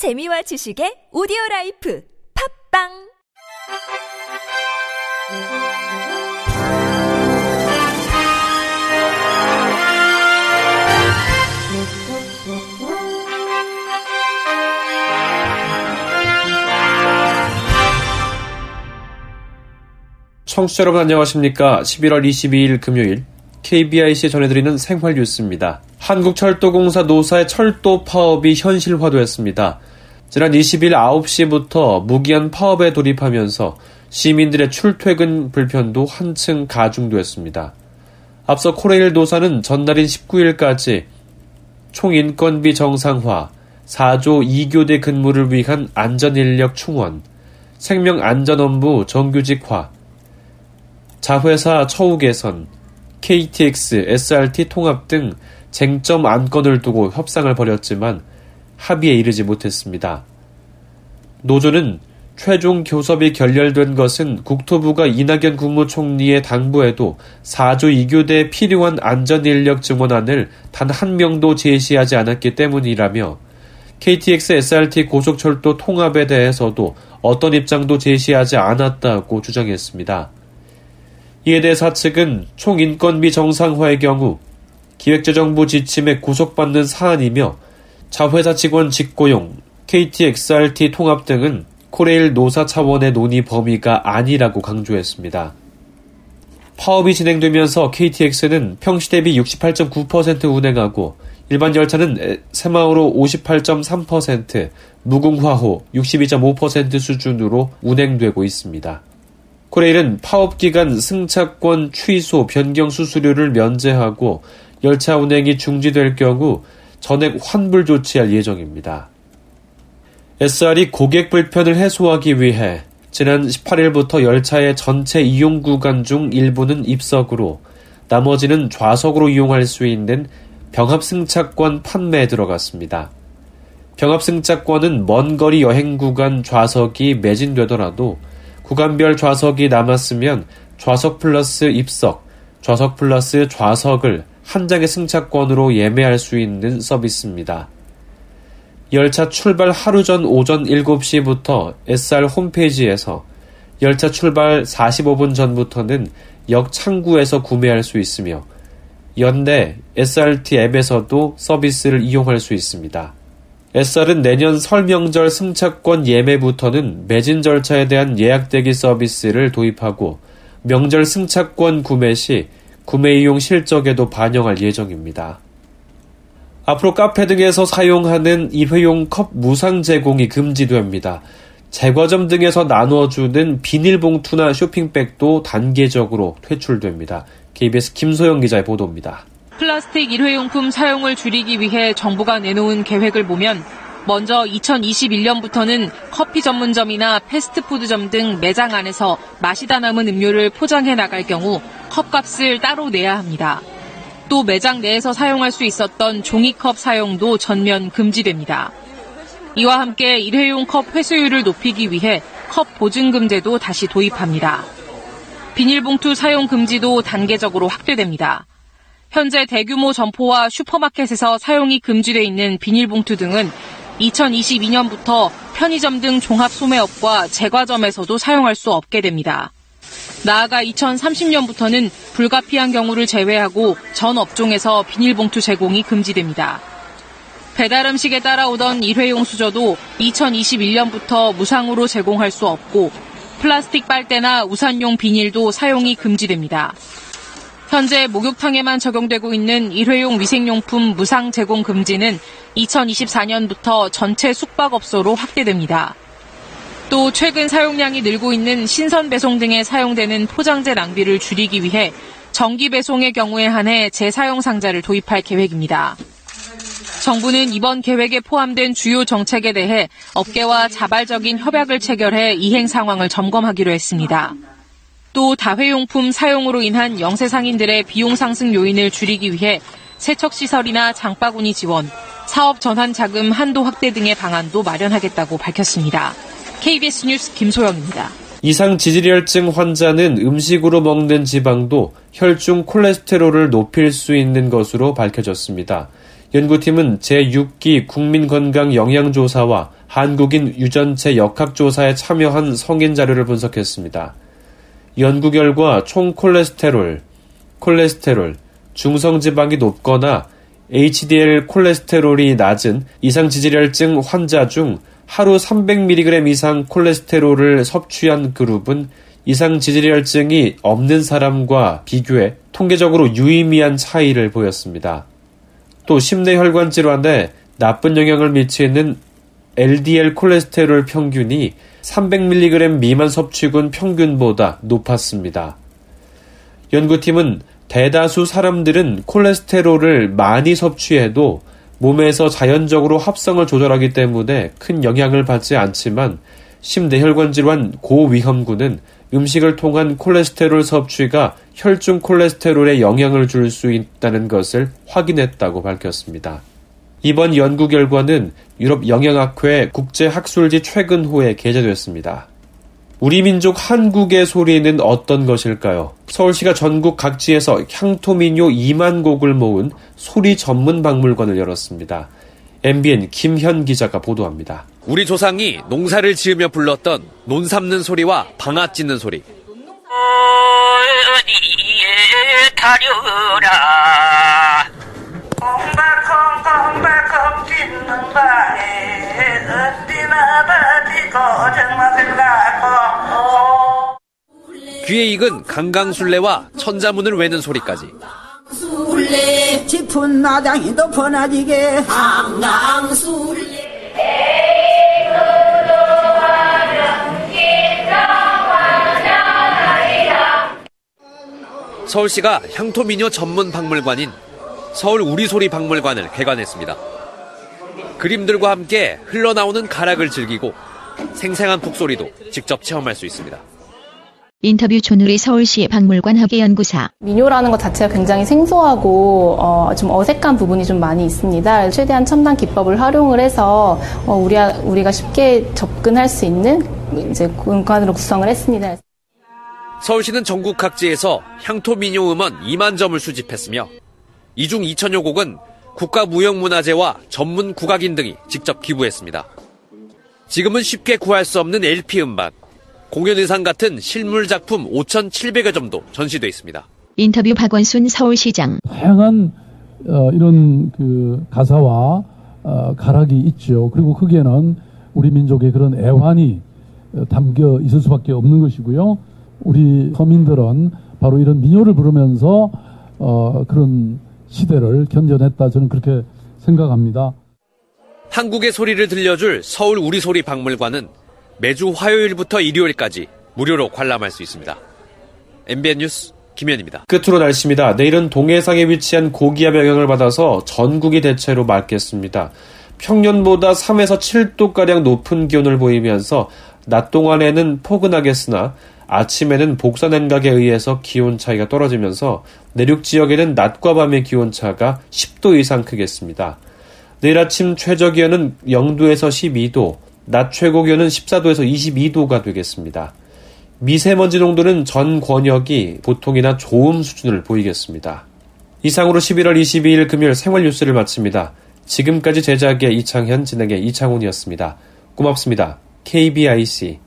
재미와 지식의 오디오라이프 팟빵 청취자 여러분 안녕하십니까. 11월 22일 금요일 KBIC 전해드리는 생활 뉴스입니다. 한국철도공사 노사의 철도 파업이 현실화되었습니다. 지난 20일 9시부터 무기한 파업에 돌입하면서 시민들의 출퇴근 불편도 한층 가중되었습니다. 앞서 코레일 노사는 전날인 19일까지 총인건비 정상화, 4조 2교대 근무를 위한 안전인력 충원, 생명안전업무 정규직화, 자회사 처우 개선, KTX, SRT 통합 등 쟁점 안건을 두고 협상을 벌였지만 합의에 이르지 못했습니다. 노조는 최종 교섭이 결렬된 것은 국토부가 이낙연 국무총리의 당부에도 4조 2교대에 필요한 안전인력 증원안을 단 한 명도 제시하지 않았기 때문이라며 KTX, SRT 고속철도 통합에 대해서도 어떤 입장도 제시하지 않았다고 주장했습니다. 이에 대해 사측은 총인건비 정상화의 경우 기획재정부 지침에 구속받는 사안이며 자회사 직원 직고용, KTXRT 통합 등은 코레일 노사 차원의 논의 범위가 아니라고 강조했습니다. 파업이 진행되면서 KTX는 평시 대비 68.9% 운행하고 일반 열차는 새마을호 58.3%, 무궁화호 62.5% 수준으로 운행되고 있습니다. 코레일은 파업 기간 승차권 취소 변경 수수료를 면제하고 열차 운행이 중지될 경우 전액 환불 조치할 예정입니다. SR이 고객 불편을 해소하기 위해 지난 18일부터 열차의 전체 이용 구간 중 일부는 입석으로 나머지는 좌석으로 이용할 수 있는 병합승차권 판매에 들어갔습니다. 병합승차권은 먼 거리 여행 구간 좌석이 매진되더라도 구간별 좌석이 남았으면 좌석 플러스 입석, 좌석 플러스 좌석을 한 장의 승차권으로 예매할 수 있는 서비스입니다. 열차 출발 하루 전 오전 7시부터 SR 홈페이지에서 열차 출발 45분 전부터는 역 창구에서 구매할 수 있으며 연내 SRT 앱에서도 서비스를 이용할 수 있습니다. SR은 내년 설 명절 승차권 예매부터는 매진 절차에 대한 예약 대기 서비스를 도입하고 명절 승차권 구매 시 구매 이용 실적에도 반영할 예정입니다. 앞으로 카페 등에서 사용하는 일회용 컵 무상 제공이 금지됩니다. 제과점 등에서 나눠주는 비닐봉투나 쇼핑백도 단계적으로 퇴출됩니다. KBS 김소영 기자의 보도입니다. 플라스틱 일회용품 사용을 줄이기 위해 정부가 내놓은 계획을 보면 먼저 2021년부터는 커피 전문점이나 패스트푸드점 등 매장 안에서 마시다 남은 음료를 포장해 나갈 경우 컵값을 따로 내야 합니다. 또 매장 내에서 사용할 수 있었던 종이컵 사용도 전면 금지됩니다. 이와 함께 일회용 컵 회수율을 높이기 위해 컵 보증금제도 다시 도입합니다. 비닐봉투 사용 금지도 단계적으로 확대됩니다. 현재 대규모 점포와 슈퍼마켓에서 사용이 금지돼 있는 비닐봉투 등은 2022년부터 편의점 등 종합소매업과 제과점에서도 사용할 수 없게 됩니다. 나아가 2030년부터는 불가피한 경우를 제외하고 전 업종에서 비닐봉투 제공이 금지됩니다. 배달음식에 따라오던 일회용 수저도 2021년부터 무상으로 제공할 수 없고 플라스틱 빨대나 우산용 비닐도 사용이 금지됩니다. 현재 목욕탕에만 적용되고 있는 일회용 위생용품 무상 제공 금지는 2024년부터 전체 숙박업소로 확대됩니다. 또 최근 사용량이 늘고 있는 신선 배송 등에 사용되는 포장재 낭비를 줄이기 위해 정기 배송의 경우에 한해 재사용 상자를 도입할 계획입니다. 정부는 이번 계획에 포함된 주요 정책에 대해 업계와 자발적인 협약을 체결해 이행 상황을 점검하기로 했습니다. 또 다회용품 사용으로 인한 영세상인들의 비용 상승 요인을 줄이기 위해 세척시설이나 장바구니 지원, 사업 전환 자금 한도 확대 등의 방안도 마련하겠다고 밝혔습니다. KBS 뉴스 김소영입니다. 이상 지질혈증 환자는 음식으로 먹는 지방도 혈중 콜레스테롤을 높일 수 있는 것으로 밝혀졌습니다. 연구팀은 제6기 국민건강영양조사와 한국인 유전체 역학조사에 참여한 성인 자료를 분석했습니다. 연구 결과 총 콜레스테롤, 중성지방이 높거나 HDL 콜레스테롤이 낮은 이상지질혈증 환자 중 하루 300mg 이상 콜레스테롤을 섭취한 그룹은 이상지질혈증이 없는 사람과 비교해 통계적으로 유의미한 차이를 보였습니다. 또 심내혈관 질환에 나쁜 영향을 미치는 LDL 콜레스테롤 평균이 300mg 미만 섭취군 평균보다 높았습니다. 연구팀은 대다수 사람들은 콜레스테롤을 많이 섭취해도 몸에서 자연적으로 합성을 조절하기 때문에 큰 영향을 받지 않지만 심내혈관 질환 고위험군은 음식을 통한 콜레스테롤 섭취가 혈중 콜레스테롤에 영향을 줄 수 있다는 것을 확인했다고 밝혔습니다. 이번 연구 결과는 유럽 영양학회 국제학술지 최근호에 게재됐습니다. 우리 민족 한국의 소리는 어떤 것일까요? 서울시가 전국 각지에서 향토민요 2만 곡을 모은 소리 전문 박물관을 열었습니다. MBN 김현 기자가 보도합니다. 우리 조상이 농사를 지으며 불렀던 논 삼는 소리와 방아 찧는 소리. 어디에 다녀라 콩박콩콩박콩 찢는 바에 어디나 바디 거정막을 낳고 귀에 익은 강강술래와 천자문을 외는 소리까지. 짚은 나당이도 번아지게 강강술래 서울시가 향토민요 전문 박물관인 서울 우리소리 박물관을 개관했습니다. 그림들과 함께 흘러나오는 가락을 즐기고 생생한 북소리도 직접 체험할 수 있습니다. 인터뷰 조누리 서울시 박물관 학예연구사. 민요라는 것 자체가 굉장히 생소하고 좀 어색한 부분이 좀 많이 있습니다. 최대한 첨단 기법을 활용을 해서 우리가 쉽게 접근할 수 있는 이제 공간으로 구성을 했습니다. 서울시는 전국 각지에서 향토 민요 음원 2만 점을 수집했으며 이 중 2천여 곡은 국가무형문화재와 전문 국악인 등이 직접 기부했습니다. 지금은 쉽게 구할 수 없는 LP 음반, 공연 의상 같은 실물 작품 5,700여 점도 전시돼 있습니다. 인터뷰 박원순 서울시장. 다양한 이런 가사와 가락이 있죠. 그리고 거기에는 우리 민족의 그런 애환이 담겨 있을 수밖에 없는 것이고요. 우리 서민들은 바로 이런 민요를 부르면서 그런 시대를 견뎌냈다, 저는 그렇게 생각합니다. 한국의 소리를 들려줄 서울 우리소리 박물관은 매주 화요일부터 일요일까지 무료로 관람할 수 있습니다. MBN 뉴스 김현입니다. 끝으로 날씨입니다. 내일은 동해상에 위치한 고기압 영향을 받아서 전국이 대체로 맑겠습니다. 평년보다 3에서 7도가량 높은 기온을 보이면서 낮 동안에는 포근하겠으나 아침에는 복사 냉각에 의해서 기온 차이가 떨어지면서 내륙 지역에는 낮과 밤의 기온 차가 10도 이상 크겠습니다. 내일 아침 최저 기온은 0도에서 12도, 낮 최고 기온은 14도에서 22도가 되겠습니다. 미세먼지 농도는 전 권역이 보통이나 좋음 수준을 보이겠습니다. 이상으로 11월 22일 금요일 생활 뉴스를 마칩니다. 지금까지 제작의 이창현, 진행의 이창훈이었습니다. 고맙습니다. KBIC